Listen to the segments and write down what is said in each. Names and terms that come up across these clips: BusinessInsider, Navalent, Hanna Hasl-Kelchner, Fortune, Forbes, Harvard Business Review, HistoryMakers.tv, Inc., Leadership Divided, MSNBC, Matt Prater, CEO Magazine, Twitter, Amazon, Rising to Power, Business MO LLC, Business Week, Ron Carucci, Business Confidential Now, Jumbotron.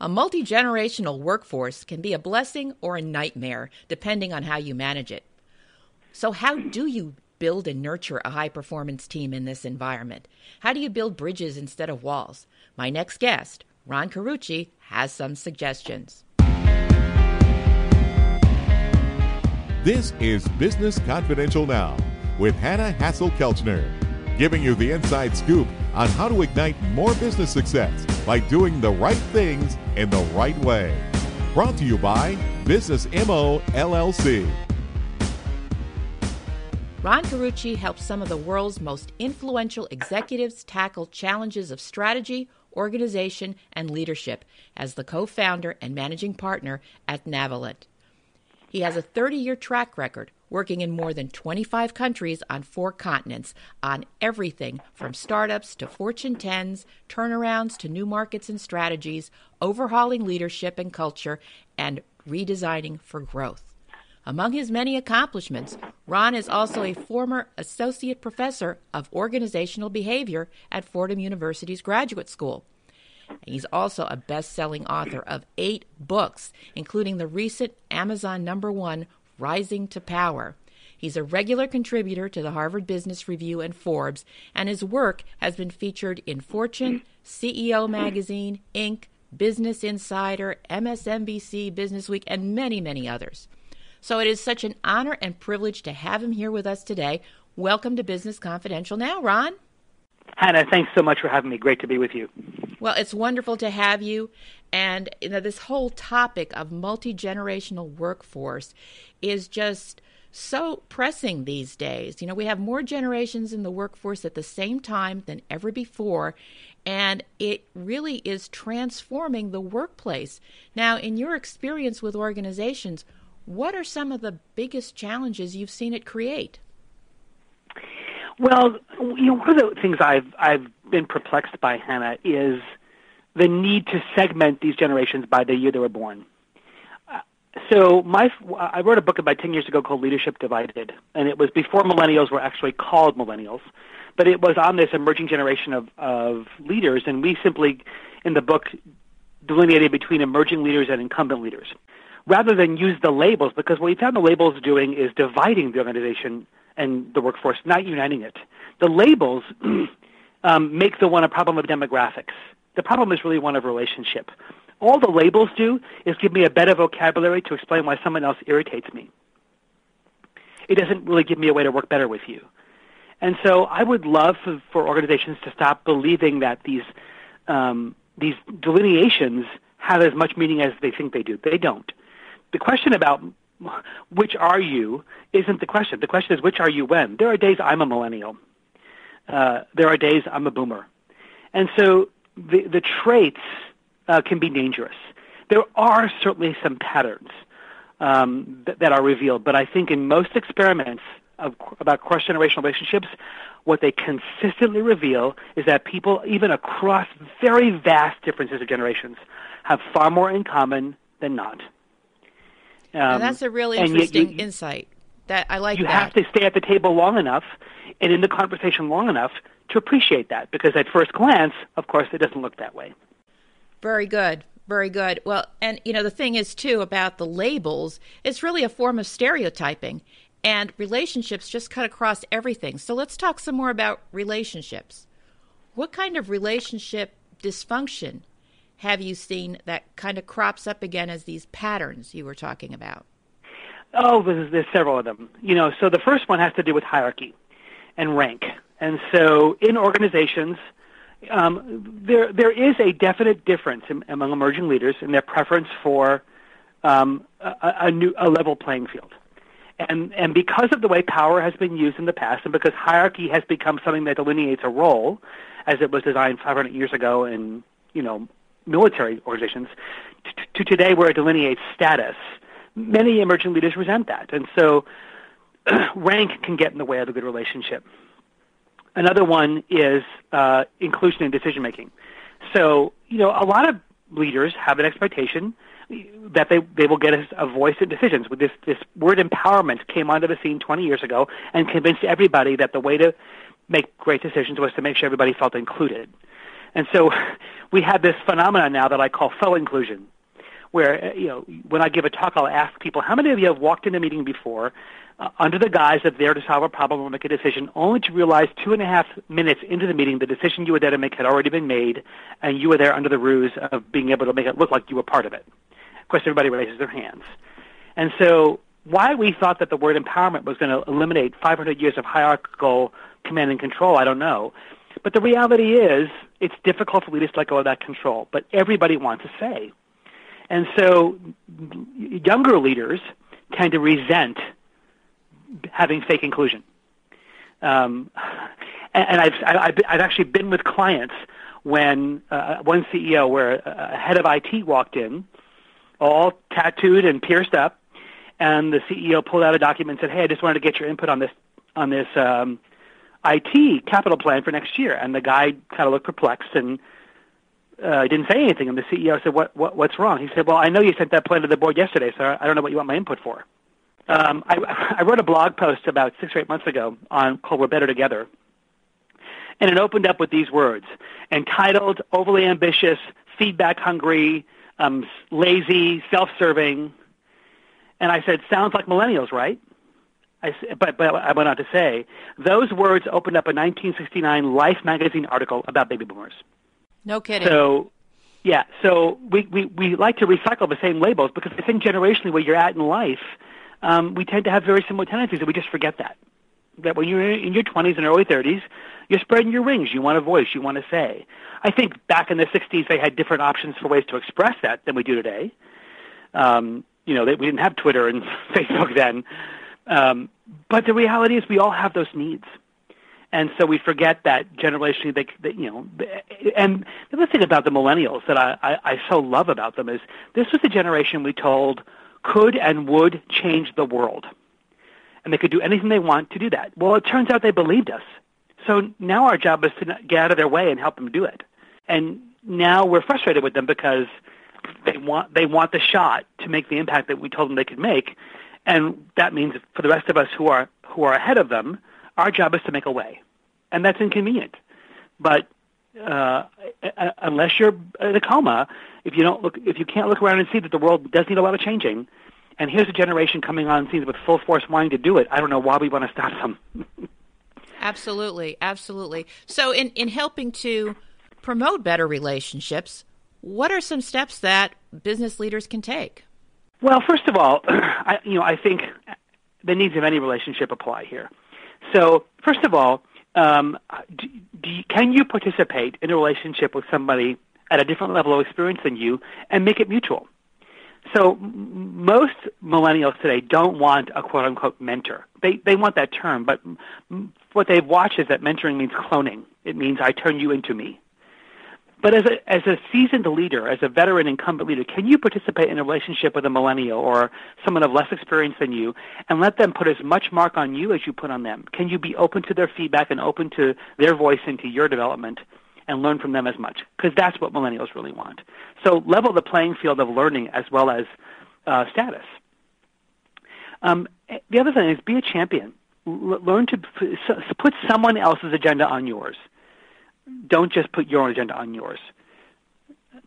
A multi-generational workforce can be a blessing or a nightmare, depending on how you manage it. So how do you build and nurture a high-performance team in this environment? How do you build bridges instead of walls? My next guest, Ron Carucci, has some suggestions. This is Business Confidential Now with Hanna Hasl-Kelchner, giving you the inside scoop on how to ignite more business success by doing the right things in the right way. Brought to you by Business MO LLC. Ron Carucci helps some of the world's most influential executives tackle challenges of strategy, organization, and leadership as the co-founder and managing partner at Navalent. He has a 30-year track record, working in more than 25 countries on 4 continents on everything from startups to Fortune 10s, turnarounds to new markets and strategies, overhauling leadership and culture, and redesigning for growth. Among his many accomplishments, Ron is also a former associate professor of organizational behavior at Fordham University's Graduate School. He's also a best-selling author of 8 books, including the recent Amazon #1 Rising to Power. He's a regular contributor to the Harvard Business Review and Forbes, and his work has been featured in Fortune, CEO Magazine, Inc., Business Insider, MSNBC, Business Week, and many, many others. So it is such an honor and privilege to have him here with us today. Welcome to Business Confidential Now, Ron. Hanna, thanks so much for having me. Great to be with you. Well, it's wonderful to have you. And this whole topic of multi-generational workforce is just so pressing these days. We have more generations in the workforce at the same time than ever before, and it really is transforming the workplace. Now, in your experience with organizations, what are some of the biggest challenges you've seen it create? Well, one of the things I've been perplexed by, Hanna, is the need to segment these generations by the year they were born. So I wrote a book about 10 years ago called Leadership Divided, and it was before millennials were actually called millennials, but it was on this emerging generation of leaders, and we simply, in the book, delineated between emerging leaders and incumbent leaders, rather than use the labels, because what we found the labels doing is dividing the organization and the workforce, not uniting it. The labels make the one a problem of demographics. The problem is really one of relationship. All the labels do is give me a better vocabulary to explain why someone else irritates me. It doesn't really give me a way to work better with you. And so I would love for organizations to stop believing that these delineations have as much meaning as they think they do. They don't. The question about which are you isn't the question. The question is, which are you when? There are days I'm a millennial. There are days I'm a boomer. And so the traits can be dangerous. There are certainly some patterns that are revealed, but I think in most experiments about cross-generational relationships, what they consistently reveal is that people, even across very vast differences of generations, have far more in common than not. And that's a really interesting insight. You have to stay at the table long enough and in the conversation long enough to appreciate that, because at first glance, of course, it doesn't look that way. Very good. Very good. Well, and, the thing is, too, about the labels, it's really a form of stereotyping, and relationships just cut across everything. So let's talk some more about relationships. What kind of relationship dysfunction have you seen that kind of crops up again as these patterns you were talking about? Oh, there's several of them. So the first one has to do with hierarchy and rank. And so in organizations, there is a definite difference among emerging leaders in their preference for a level playing field. And because of the way power has been used in the past, and because hierarchy has become something that delineates a role, as it was designed 500 years ago in, military organizations, to today where it delineates status, many emerging leaders resent that. And so rank can get in the way of a good relationship. Another one is inclusion in decision-making. So, a lot of leaders have an expectation that they will get a voice in decisions. This word empowerment came onto the scene 20 years ago and convinced everybody that the way to make great decisions was to make sure everybody felt included. And so we have this phenomenon now that I call faux inclusion, where, you know, when I give a talk, I'll ask people, how many of you have walked in a meeting before under the guise that they're to solve a problem or make a decision, only to realize 2.5 minutes into the meeting the decision you were there to make had already been made, and you were there under the ruse of being able to make it look like you were part of it? Of course, everybody raises their hands. And so why we thought that the word empowerment was going to eliminate 500 years of hierarchical command and control, I don't know. But the reality is it's difficult for leaders to let go of that control, but everybody wants a say. And so younger leaders tend to resent having fake inclusion. And I've actually been with clients when one CEO where a head of IT walked in, all tattooed and pierced up, and the CEO pulled out a document and said, hey, I just wanted to get your input on this IT capital plan for next year. And the guy kind of looked perplexed and didn't say anything. And the CEO said, what's wrong? He said, well, I know you sent that plan to the board yesterday, so I don't know what you want my input for. I wrote a blog post about 6 or 8 months ago on called We're Better Together, and it opened up with these words, entitled, overly ambitious, feedback-hungry, lazy, self-serving. And I said, sounds like millennials, right? But I went on to say, those words opened up a 1969 Life magazine article about baby boomers. No kidding. So, yeah, so we like to recycle the same labels because I think generationally where you're at in life, we tend to have very similar tendencies, and we just forget that. That when you're in your 20s and early 30s, you're spreading your wings. You want a voice. You want to say. I think back in the 60s, they had different options for ways to express that than we do today. You know, we didn't have Twitter and Facebook then. But the reality is we all have those needs. And so we forget that generationally, you know, and the other thing about the millennials that I so love about them is this was the generation we told could and would change the world. And they could do anything they want to do that. Well, it turns out they believed us. So now our job is to get out of their way and help them do it. And now we're frustrated with them because they want the shot to make the impact that we told them they could make. And that means for the rest of us who are ahead of them, our job is to make a way. And that's inconvenient. But unless you're in a coma, if you can't look around and see that the world does need a lot of changing, and here's a generation coming on scenes with full force wanting to do it, I don't know why we want to stop them. Absolutely, absolutely. So in helping to promote better relationships, what are some steps that business leaders can take? Well, first of all, I think the needs of any relationship apply here. So, first of all, can you participate in a relationship with somebody at a different level of experience than you and make it mutual? So, most millennials today don't want a quote-unquote mentor. They want that term, but what they've watched is that mentoring means cloning. It means I turn you into me. But as a seasoned leader, as a veteran incumbent leader, can you participate in a relationship with a millennial or someone of less experience than you and let them put as much mark on you as you put on them? Can you be open to their feedback and open to their voice into your development and learn from them as much? Because that's what millennials really want. So level the playing field of learning as well as status. The other thing is be a champion. Learn to put someone else's agenda on yours. Don't just put your own agenda on yours.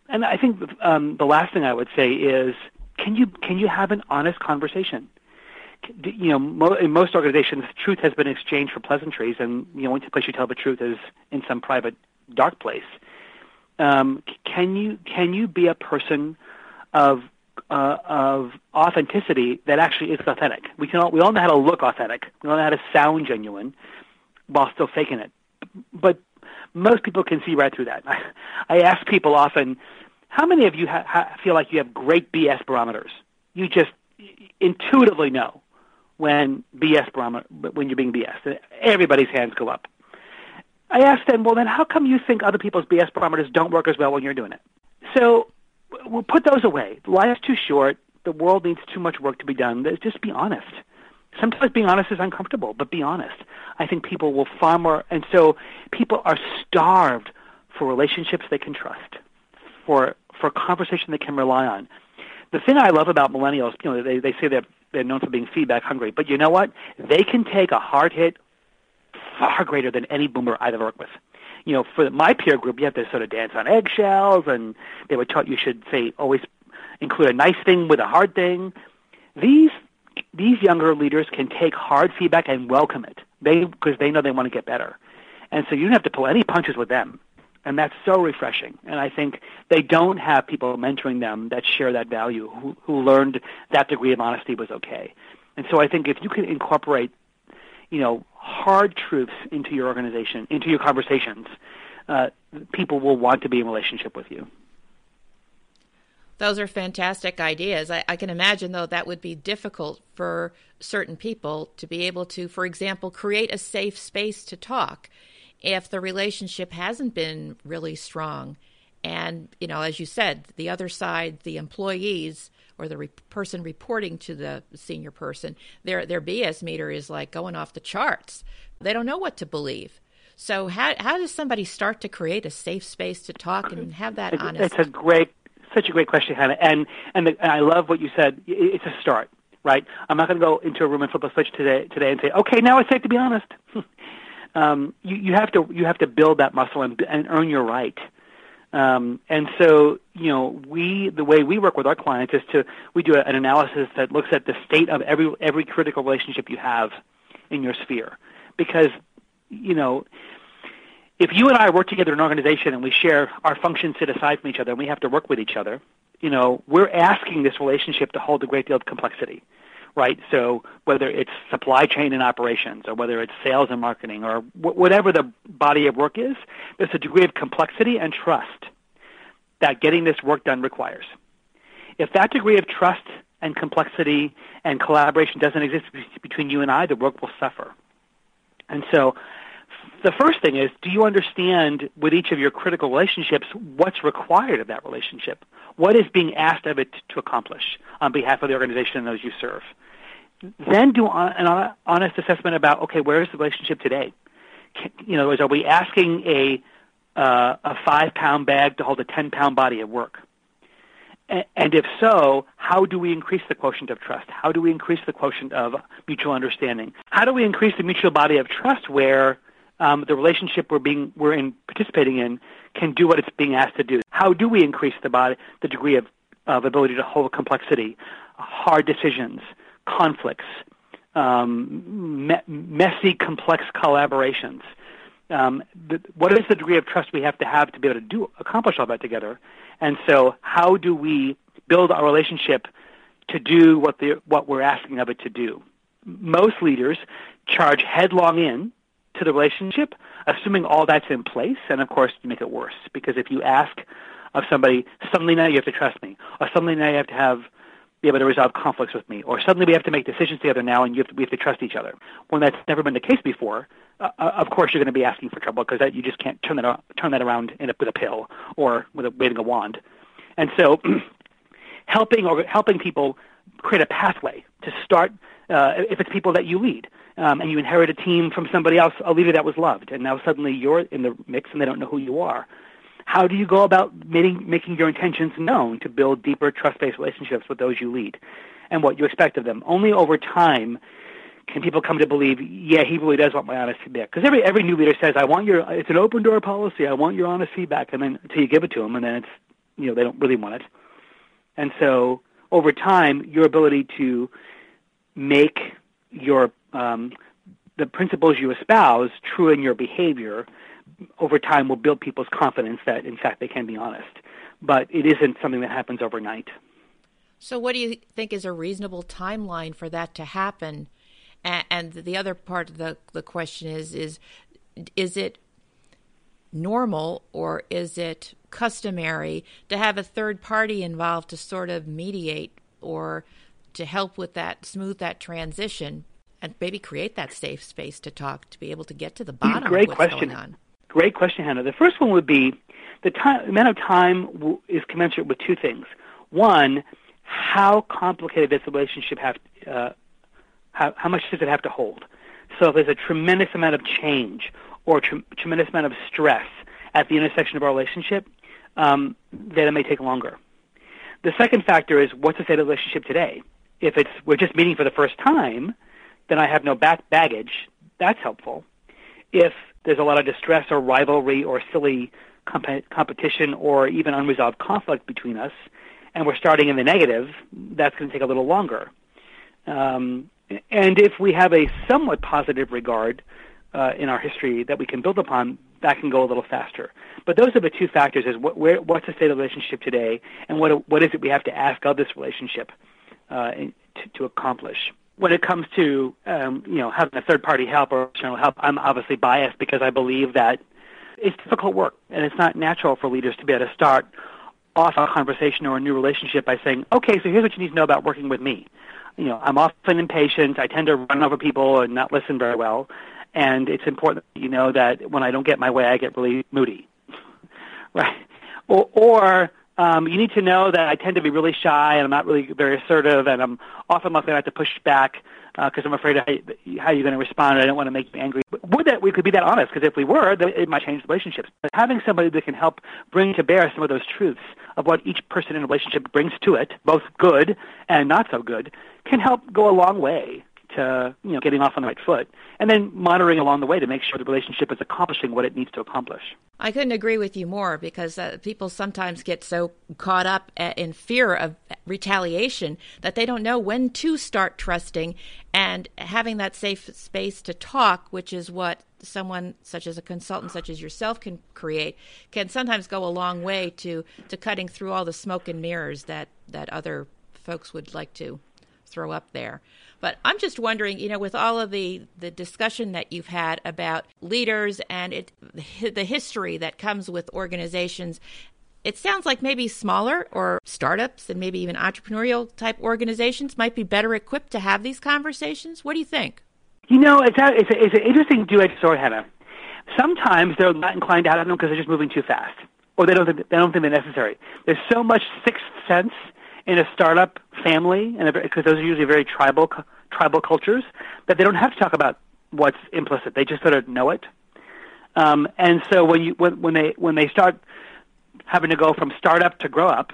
And I think the last thing I would say is, can you have an honest conversation? You know, in most organizations, truth has been exchanged for pleasantries, and the only place you tell the truth is in some private dark place. Can you be a person of authenticity that actually is authentic? We all know how to look authentic. We all know how to sound genuine while still faking it, but most people can see right through that. I ask people often, how many of you feel like you have great BS barometers? You just intuitively know when you're being BS. Everybody's hands go up. I ask them, well, then how come you think other people's BS barometers don't work as well when you're doing it? So we'll put those away. Life's too short. The world needs too much work to be done. Just be honest. Sometimes being honest is uncomfortable, but be honest. I think people will far more, and so people are starved for relationships they can trust, for conversation they can rely on. The thing I love about millennials, you know, they say they're known for being feedback hungry, but you know what? They can take a hard hit far greater than any boomer I've ever worked with. you know, for my peer group, you have to sort of dance on eggshells, and they were taught you should say always include a nice thing with a hard thing. These younger leaders can take hard feedback and welcome it, because they know they want to get better. And so you don't have to pull any punches with them. And that's so refreshing. And I think they don't have people mentoring them that share that value, who learned that degree of honesty was okay. And so I think if you can incorporate, you know, hard truths into your organization, into your conversations, people will want to be in relationship with you. Those are fantastic ideas. I can imagine, though, that would be difficult for certain people to be able to, for example, create a safe space to talk if the relationship hasn't been really strong. And, you know, as you said, the other side, the employees or the person reporting to the senior person, their BS meter is like going off the charts. They don't know what to believe. So how does somebody start to create a safe space to talk and have that honesty? It's such a great question, Hanna. And I love what you said. It's a start, right? I'm not going to go into a room and flip a switch today and say, okay, now it's safe to be honest. You have to build that muscle and earn your right. And so, you know, the way we work with our clients is we do an analysis that looks at the state of every critical relationship you have in your sphere. Because, you know, if you and I work together in an organization and we share our functions sit aside from each other and we have to work with each other, you know, we're asking this relationship to hold a great deal of complexity, right? So whether it's supply chain and operations or whether it's sales and marketing or whatever the body of work is, there's a degree of complexity and trust that getting this work done requires. If that degree of trust and complexity and collaboration doesn't exist between you and I, the work will suffer. And so the first thing is, do you understand with each of your critical relationships what's required of that relationship? What is being asked of it to accomplish on behalf of the organization and those you serve? Then do an honest assessment about, okay, where is the relationship today? You know, are we asking a 5-pound bag to hold a 10-pound body of work? And if so, how do we increase the quotient of trust? How do we increase the quotient of mutual understanding? How do we increase the mutual body of trust where the relationship participating in can do what it's being asked to do? How do we increase the degree of ability to hold complexity, hard decisions, conflicts, messy, complex collaborations? What is the degree of trust we have to be able to accomplish all that together? And so, how do we build our relationship to do what we're asking of it to do? Most leaders charge headlong in to the relationship, assuming all that's in place, and of course you make it worse, because if you ask of somebody, suddenly now you have to trust me, or suddenly now you have to be able to resolve conflicts with me, or suddenly we have to make decisions together now and we have to trust each other. When that's never been the case before, of course you're going to be asking for trouble, because you just can't turn that around with a pill or waving a wand. And so helping people create a pathway to start, if it's people that you lead, and you inherit a team from somebody else, a leader that was loved, and now suddenly you're in the mix and they don't know who you are. How do you go about making your intentions known to build deeper trust-based relationships with those you lead and what you expect of them? Only over time can people come to believe, yeah, he really does want my honest feedback. Because every new leader says, it's an open-door policy, I want your honest feedback, and then until you give it to them, and then it's, you know, they don't really want it. And so over time, your ability to make your the principles you espouse true in your behavior over time will build people's confidence that, in fact, they can be honest. But it isn't something that happens overnight. So what do you think is a reasonable timeline for that to happen? And the other part of the question is it normal or is it customary to have a third party involved to sort of mediate or to help with that, smooth that transition, and maybe create that safe space to talk, to be able to get to the bottom of what's going on? Great question, Hanna. The first one would be the amount of time is commensurate with two things. One, how complicated does the relationship have? How much does it have to hold? So if there's a tremendous amount of change or tremendous amount of stress at the intersection of our relationship, then it may take longer. The second factor is, what's the state of the relationship today? If we're just meeting for the first time, then I have no baggage. That's helpful. If there's a lot of distress or rivalry or silly competition or even unresolved conflict between us, and we're starting in the negative, that's going to take a little longer. And if we have a somewhat positive regard in our history that we can build upon, that can go a little faster. But those are the two factors, is what's the state of the relationship today, and what is it we have to ask of this relationship to accomplish. When it comes to having a third-party help or external help, I'm obviously biased because I believe that it's difficult work, and it's not natural for leaders to be able to start off a conversation or a new relationship by saying, okay, so here's what you need to know about working with me. You know, I'm often impatient. I tend to run over people and not listen very well. And it's important, you know, that when I don't get my way, I get really moody, right? Or you need to know that I tend to be really shy and I'm not really very assertive, and I'm often not going to have to push back because I'm afraid of how you're going to respond. I don't want to make you angry. But would that we could be that honest? Because if we were, it might change relationships. But having somebody that can help bring to bear some of those truths of what each person in a relationship brings to it, both good and not so good, can help go a long way to getting off on the right foot, and then monitoring along the way to make sure the relationship is accomplishing what it needs to accomplish. I couldn't agree with you more, because people sometimes get so caught up in fear of retaliation that they don't know when to start trusting, and having that safe space to talk, which is what someone such as a consultant such as yourself can create, can sometimes go a long way to cutting through all the smoke and mirrors that other folks would like to throw up there. But I'm just wondering, with all of the discussion that you've had about leaders and the history that comes with organizations, it sounds like maybe smaller or startups and maybe even entrepreneurial type organizations might be better equipped to have these conversations. What do you think? It's an interesting two-edged sword, Hanna. Sometimes they're not inclined to have them because they're just moving too fast, or they don't think they're necessary. There's so much sixth sense in a startup family, and because those are usually very tribal cultures, that they don't have to talk about what's implicit. They just sort of know it. And so when they start having to go from startup to grow up,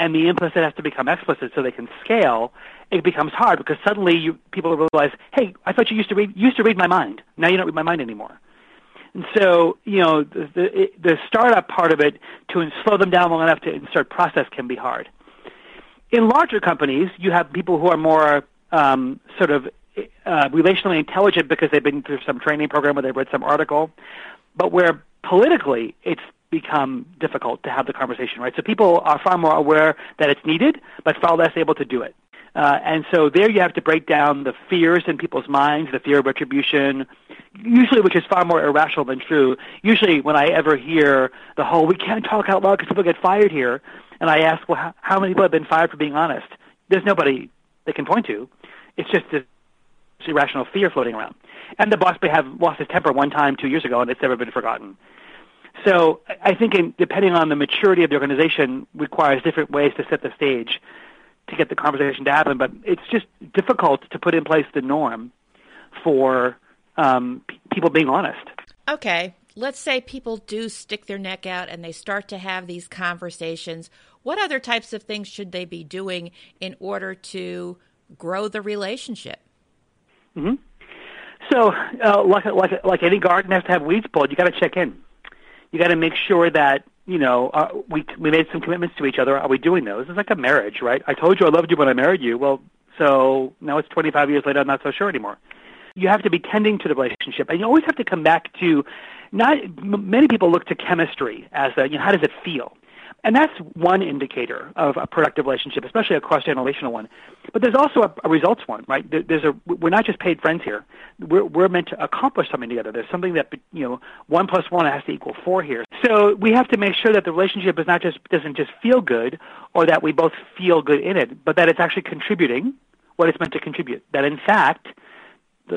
and the implicit has to become explicit so they can scale, it becomes hard, because suddenly people realize, hey, I thought you used to read my mind. Now you don't read my mind anymore. And so, the startup part of it, to slow them down long enough to insert process, can be hard. In larger companies, you have people who are more relationally intelligent because they've been through some training program or they've read some article, but where politically it's become difficult to have the conversation, right? So people are far more aware that it's needed, but far less able to do it. And so there you have to break down the fears in people's minds, the fear of retribution, usually, which is far more irrational than true. Usually when I ever hear the whole, we can't talk out loud because people get fired here, and I ask, well, how many people have been fired for being honest? There's nobody they can point to. It's just this irrational fear floating around. And the boss may have lost his temper one time 2 years ago, and it's never been forgotten. So I think depending on the maturity of the organization, requires different ways to set the stage to get the conversation to happen. But it's just difficult to put in place the norm for people being honest. Okay. Let's say people do stick their neck out and they start to have these conversations. What other types of things should they be doing in order to grow the relationship? Mm-hmm. So, like any garden has to have weeds pulled, you got to check in. You got to make sure that we made some commitments to each other. Are we doing those? It's like a marriage, right? I told you I loved you when I married you. Well, so now it's 25 years later. I'm not so sure anymore. You have to be tending to the relationship, and you always have to come back to. Many people look to chemistry as how does it feel, and that's one indicator of a productive relationship, especially a cross-generational one. But there's also a results one, right? We're not just paid friends here. We're meant to accomplish something together. There's something that 1 plus 1 has to equal 4 here. So we have to make sure that the relationship is doesn't just feel good, or that we both feel good in it, but that it's actually contributing what it's meant to contribute. That in fact,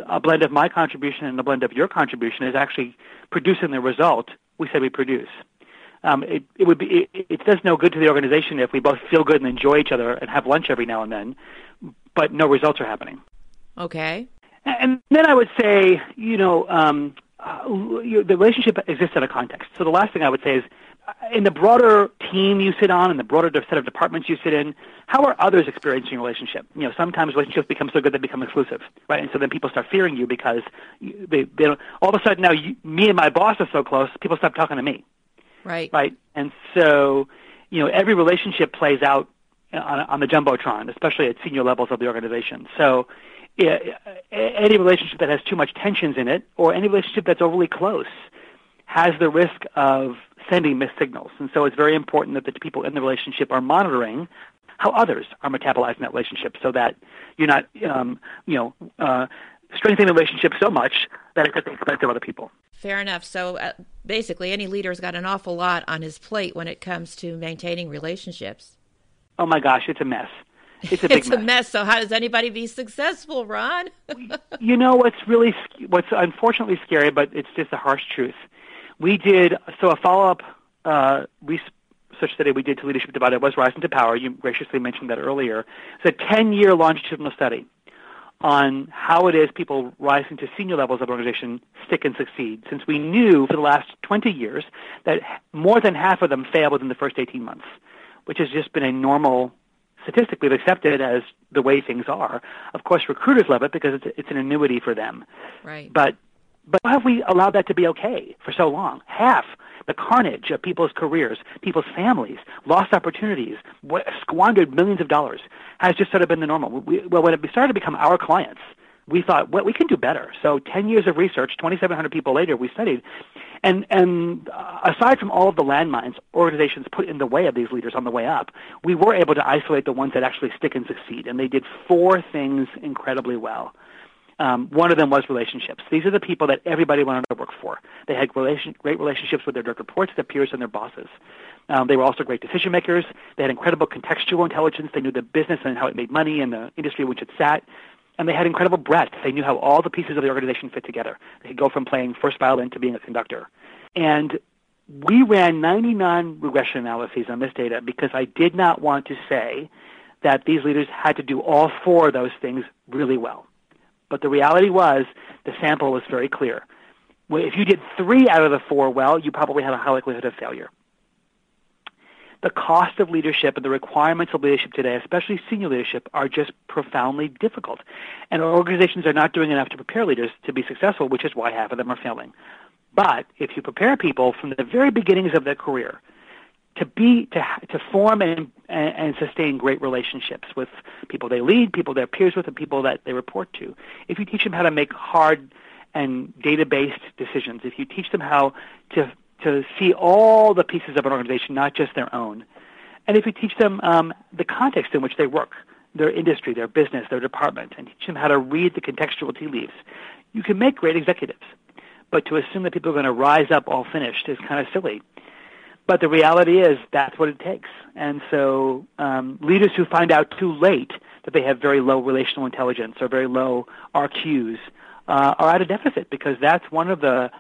a blend of my contribution and a blend of your contribution is actually producing the result we said we produce. It does no good to the organization if we both feel good and enjoy each other and have lunch every now and then, but no results are happening. Okay. And then I would say, the relationship exists in a context. So the last thing I would say is in the broader team you sit on and the broader set of departments you sit in, how are others experiencing your relationship? You know, sometimes relationships become so good they become exclusive, right? And so then people start fearing you because they don't, all of a sudden now me and my boss are so close, people stop talking to me. Right. Right. And so, you know, every relationship plays out on the Jumbotron, especially at senior levels of the organization. So any relationship that has too much tensions in it or any relationship that's overly close has the risk of sending missed signals. And so it's very important that the people in the relationship are monitoring how others are metabolizing that relationship so that you're not, strengthening the relationship so much that it's at the expense of other people. Fair enough. So basically any leader's got an awful lot on his plate when it comes to maintaining relationships. Oh, my gosh, it's a mess. It's a big mess. So how does anybody be successful, Ron? You know, what's unfortunately scary, but it's just a harsh truth. We did, so a follow-up research study we did to Leadership Divided was Rising to Power. You graciously mentioned that earlier. It's a 10-year longitudinal study on how it is people rising to senior levels of an organization stick and succeed, since we knew for the last 20 years that more than half of them fail within the first 18 months, which has just been a normal statistic we've accepted as the way things are. Of course, recruiters love it because it's an annuity for them. Right. But why have we allowed that to be okay for so long? Half the carnage of people's careers, people's families, lost opportunities, squandered millions of dollars has just sort of been the normal. When it started to become our clients, we thought, well, we can do better. So 10 years of research, 2,700 people later, we studied. And aside from all of the landmines organizations put in the way of these leaders on the way up, we were able to isolate the ones that actually stick and succeed. And they did four things incredibly well. One of them was relationships. These are the people that everybody wanted to work for. They had great relationships with their direct reports, their peers, and their bosses. They were also great decision makers. They had incredible contextual intelligence. They knew the business and how it made money and the industry in which it sat. And they had incredible breadth. They knew how all the pieces of the organization fit together. They could go from playing first violin to being a conductor. And we ran 99 regression analyses on this data because I did not want to say that these leaders had to do all four of those things really well. But the reality was the sample was very clear. If you did three out of the four well, you probably had a high likelihood of failure. The cost of leadership and the requirements of leadership today, especially senior leadership, are just profoundly difficult. And organizations are not doing enough to prepare leaders to be successful, which is why half of them are failing. But if you prepare people from the very beginnings of their career to form and sustain great relationships with people they lead, people they're peers with, and people that they report to, if you teach them how to make hard and data-based decisions, if you teach them how to see all the pieces of an organization, not just their own, and if you teach them the context in which they work, their industry, their business, their department, and teach them how to read the contextual tea leaves, you can make great executives. But to assume that people are going to rise up all finished is kind of silly. But the reality is that's what it takes. And so leaders who find out too late that they have very low relational intelligence or very low RQs are at a deficit, because that's one of the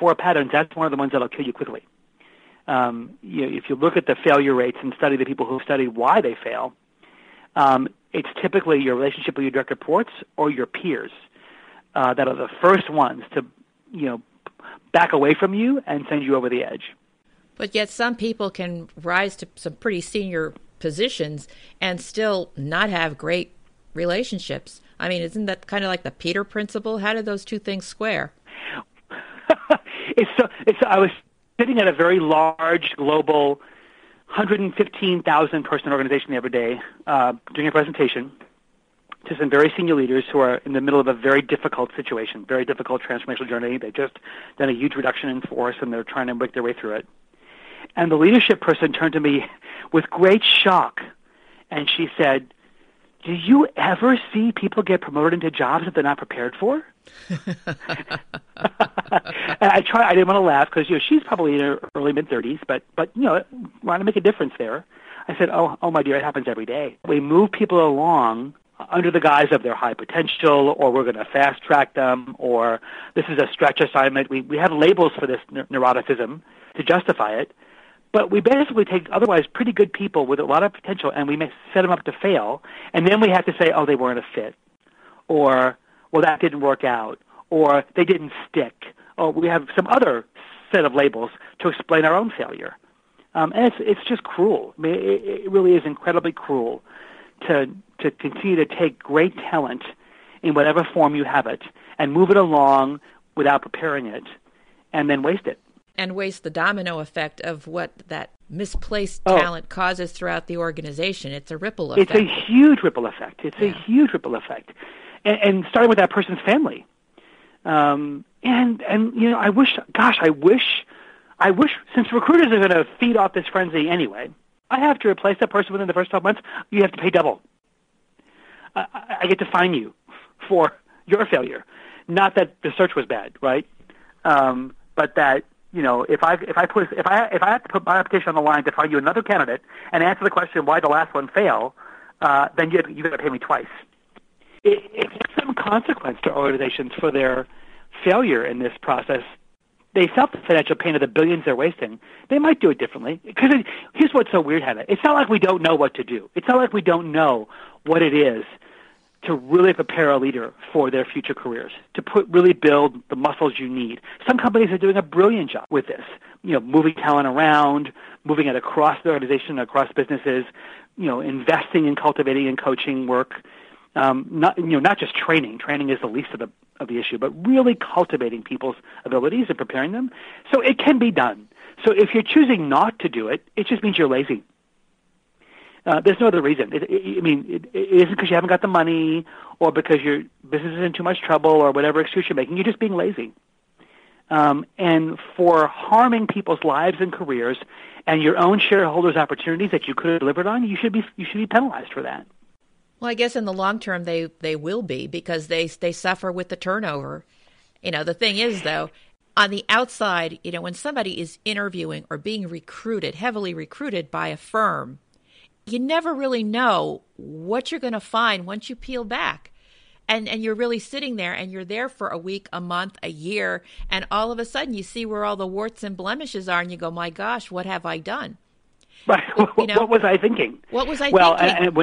four patterns. That's one of the ones that will kill you quickly. If you look at the failure rates and study the people who study why they fail, it's typically your relationship with your direct reports or your peers that are the first ones to back away from you and send you over the edge. But yet some people can rise to some pretty senior positions and still not have great relationships. I mean, isn't that kind of like the Peter principle? How do those two things square? I was sitting at a very large global 115,000 person organization the other day doing a presentation to some very senior leaders who are in the middle of a very difficult situation, very difficult transformational journey. They've just done a huge reduction in force and they're trying to work their way through it. And the leadership person turned to me with great shock, and she said, "Do you ever see people get promoted into jobs that they're not prepared for?" And I didn't want to laugh because she's probably in her early mid-30s, but wanted to make a difference there. I said, "Oh my dear, it happens every day. We move people along under the guise of their high potential, or we're going to fast track them, or this is a stretch assignment." We have labels for this neuroticism to justify it. But we basically take otherwise pretty good people with a lot of potential and we may set them up to fail, and then we have to say, oh, they weren't a fit, or, well, that didn't work out, or they didn't stick, or we have some other set of labels to explain our own failure. And it's just cruel. I mean, it really is incredibly cruel to continue to take great talent in whatever form you have it and move it along without preparing it and then waste it. And waste the domino effect of what that misplaced talent causes throughout the organization. It's a ripple effect. It's a huge ripple effect. It's a huge ripple effect. And starting with that person's family. And you know, I wish, since recruiters are going to feed off this frenzy anyway, I have to replace that person within the first 12 months. You have to pay double. I get to fine you for your failure. Not that the search was bad, right? But that, you know, if I have to put my application on the line to find you another candidate and answer the question why the last one failed, then you got to pay me twice. It has some consequence to organizations for their failure in this process. They felt the financial pain of the billions they're wasting. They might do it differently. Because here's what's so weird, Hanna. It's not like we don't know what to do. It's not like we don't know what it is to really prepare a leader for their future careers, to really build the muscles you need. Some companies are doing a brilliant job with this, you know, moving talent around, moving it across the organization, across businesses, you know, investing in cultivating and coaching work. Not just training. Training is the least of the issue, but really cultivating people's abilities and preparing them. So it can be done. So if you're choosing not to do it, it just means you're lazy. There's no other reason. It isn't because you haven't got the money or because your business is in too much trouble or whatever excuse you're making. You're just being lazy. And for harming people's lives and careers and your own shareholders' opportunities that you could have delivered on, you should be penalized for that. Well, I guess in the long term, they will be, because they suffer with the turnover. You know, the thing is, though, on the outside, you know, when somebody is interviewing or being recruited, heavily recruited by a firm, you never really know what you're going to find once you peel back. And you're really sitting there, and you're there for a week, a month, a year, and all of a sudden you see where all the warts and blemishes are, and you go, my gosh, what have I done? Right. You know, what was I thinking? Well, and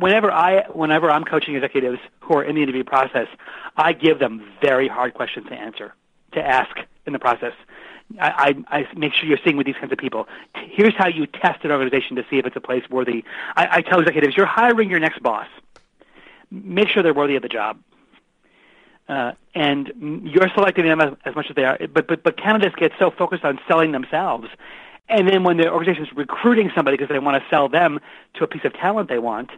whenever I'm coaching executives who are in the interview process, I give them very hard questions to ask in the process. I make sure you're seeing with these kinds of people. Here's how you test an organization to see if it's a place worthy. I tell executives, you're hiring your next boss. Make sure they're worthy of the job. And you're selecting them as much as they are. But candidates get so focused on selling themselves. And then when the organization's recruiting somebody because they want to sell them to a piece of talent they want,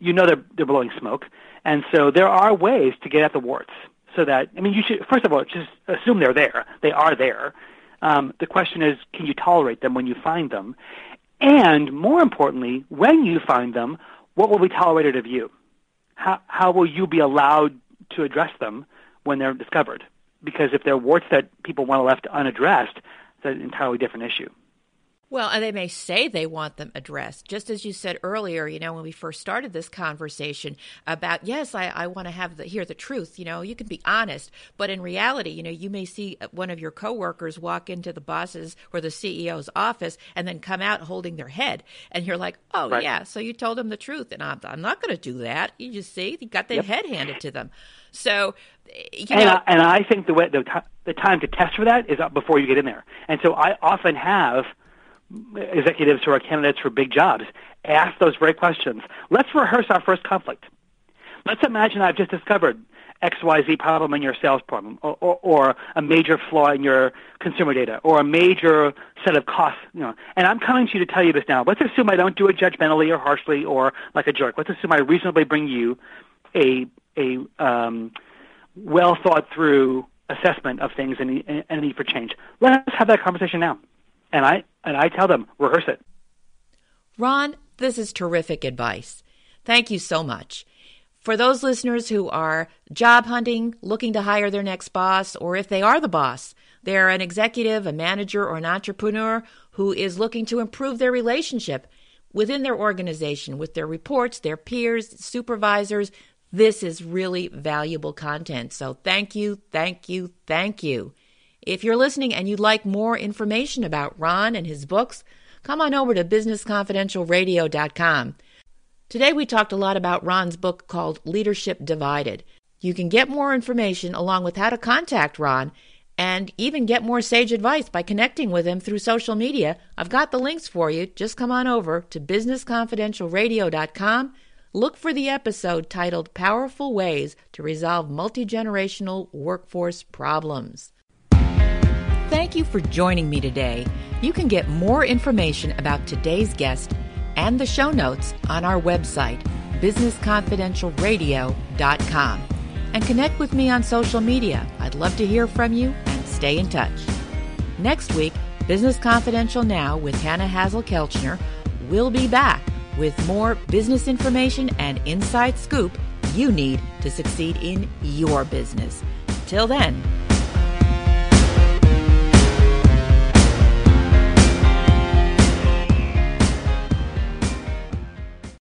you know they're blowing smoke. And so there are ways to get at the warts so that, I mean, you should, first of all, just assume they're there. They are there. The question is, can you tolerate them when you find them? And more importantly, when you find them, what will be tolerated of you? How will you be allowed to address them when they're discovered? Because if they're warts that people want left unaddressed, an entirely different issue. Well, and they may say they want them addressed. Just as you said earlier, you know, when we first started this conversation about, yes, I want to hear the truth. You know, you can be honest, but in reality, you know, you may see one of your coworkers walk into the boss's or the CEO's office and then come out holding their head. And you're like, oh, right. Yeah, so you told them the truth. And I'm not going to do that. You just see, you got their head handed to them. So, you know. And I think the time to test for that is before you get in there. And so I often have executives who are candidates for big jobs ask those very questions. Let's rehearse our first conflict. Let's imagine I've just discovered XYZ problem in your sales problem, or a major flaw in your consumer data, or a major set of costs. You know, and I'm coming to you to tell you this now. Let's assume I don't do it judgmentally or harshly or like a jerk. Let's assume I reasonably bring you a well thought through assessment of things and a need for change. Let's have that conversation now. And I tell them, rehearse it. Ron, this is terrific advice. Thank you so much. For those listeners who are job hunting, looking to hire their next boss, or if they are the boss, they're an executive, a manager, or an entrepreneur who is looking to improve their relationship within their organization, with their reports, their peers, supervisors. This is really valuable content. So thank you, thank you, thank you. If you're listening and you'd like more information about Ron and his books, come on over to businessconfidentialradio.com. Today we talked a lot about Ron's book called Leadership Divided. You can get more information along with how to contact Ron and even get more sage advice by connecting with him through social media. I've got the links for you. Just come on over to businessconfidentialradio.com. Look for the episode titled Powerful Ways to Resolve Multi-Generational Workforce Problems. Thank you for joining me today. You can get more information about today's guest and the show notes on our website, businessconfidentialradio.com. And connect with me on social media. I'd love to hear from you and stay in touch. Next week, Business Confidential Now with Hanna Hasl-Kelchner will be back with more business information and inside scoop you need to succeed in your business. Till then,